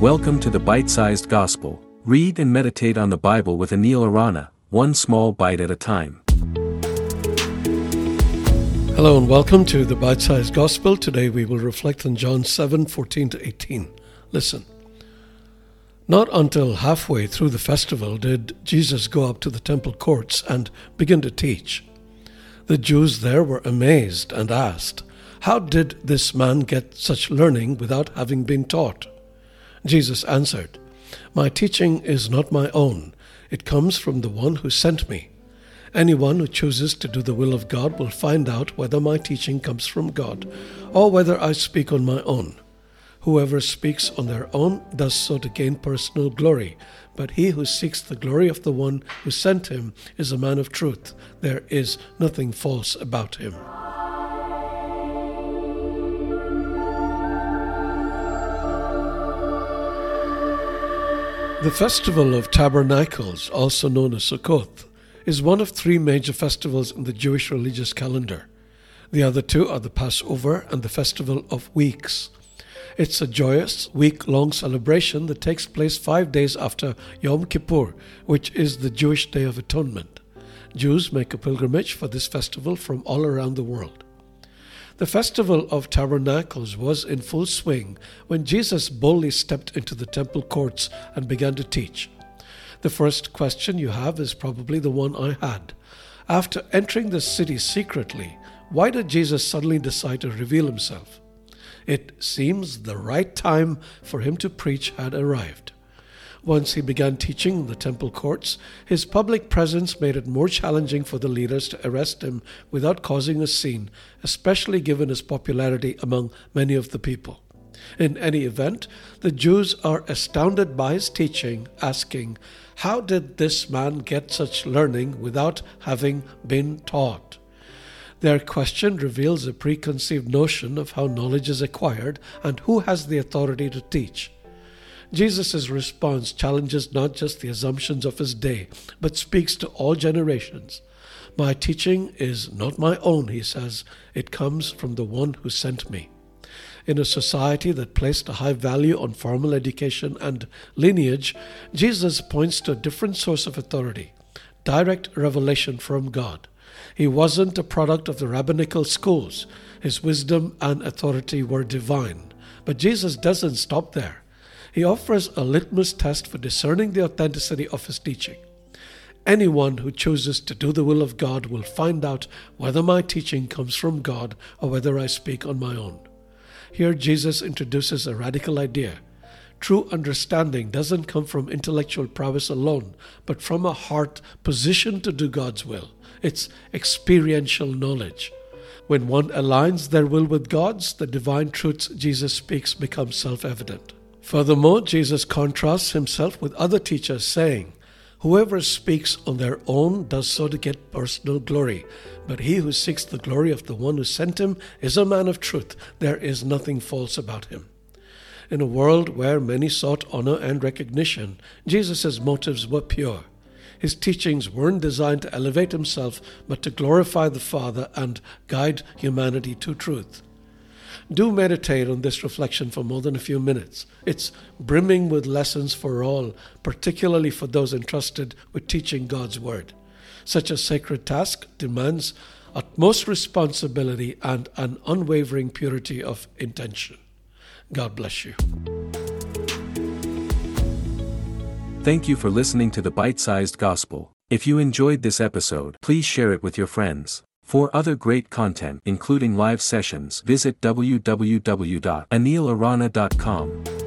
Welcome to the Bite-Sized Gospel. Read and meditate on the Bible with Aneel Arana, one small bite at a time. Hello and welcome to the Bite-Sized Gospel. Today we will reflect on John 7:14-18. Listen. Not until halfway through the festival did Jesus go up to the temple courts and begin to teach. The Jews there were amazed and asked, "How did this man get such learning without having been taught?" Jesus answered, "My teaching is not my own. It comes from the one who sent me. Anyone who chooses to do the will of God will find out whether my teaching comes from God or whether I speak on my own. Whoever speaks on their own does so to gain personal glory, but he who seeks the glory of the one who sent him is a man of truth. There is nothing false about him." The Festival of Tabernacles, also known as Sukkot, is one of three major festivals in the Jewish religious calendar. The other two are the Passover and the Festival of Weeks. It's a joyous, week-long celebration that takes place 5 days after Yom Kippur, which is the Jewish Day of Atonement. Jews make a pilgrimage for this festival from all around the world. The Festival of Tabernacles was in full swing when Jesus boldly stepped into the temple courts and began to teach. The first question you have is probably the one I had. After entering the city secretly, why did Jesus suddenly decide to reveal himself? It seems the right time for him to preach had arrived. Once he began teaching in the temple courts, his public presence made it more challenging for the leaders to arrest him without causing a scene, especially given his popularity among many of the people. In any event, the Jews are astounded by his teaching, asking, "How did this man get such learning without having been taught?" Their question reveals a preconceived notion of how knowledge is acquired and who has the authority to teach. Jesus' response challenges not just the assumptions of his day, but speaks to all generations. "My teaching is not my own," he says. "It comes from the one who sent me." In a society that placed a high value on formal education and lineage, Jesus points to a different source of authority: direct revelation from God. He wasn't a product of the rabbinical schools. His wisdom and authority were divine. But Jesus doesn't stop there. He offers a litmus test for discerning the authenticity of his teaching. "Anyone who chooses to do the will of God will find out whether my teaching comes from God or whether I speak on my own." Here Jesus introduces a radical idea. True understanding doesn't come from intellectual prowess alone, but from a heart positioned to do God's will. It's experiential knowledge. When one aligns their will with God's, the divine truths Jesus speaks become self-evident. Furthermore, Jesus contrasts himself with other teachers, saying, "Whoever speaks on their own does so to get personal glory, but he who seeks the glory of the one who sent him is a man of truth. There is nothing false about him." In a world where many sought honor and recognition, Jesus' motives were pure. His teachings weren't designed to elevate himself, but to glorify the Father and guide humanity to truth. Do meditate on this reflection for more than a few minutes. It's brimming with lessons for all, particularly for those entrusted with teaching God's Word. Such a sacred task demands utmost responsibility and an unwavering purity of intention. God bless you. Thank you for listening to the Bite-Sized Gospel. If you enjoyed this episode, please share it with your friends. For other great content, including live sessions, visit www.aneelarana.com.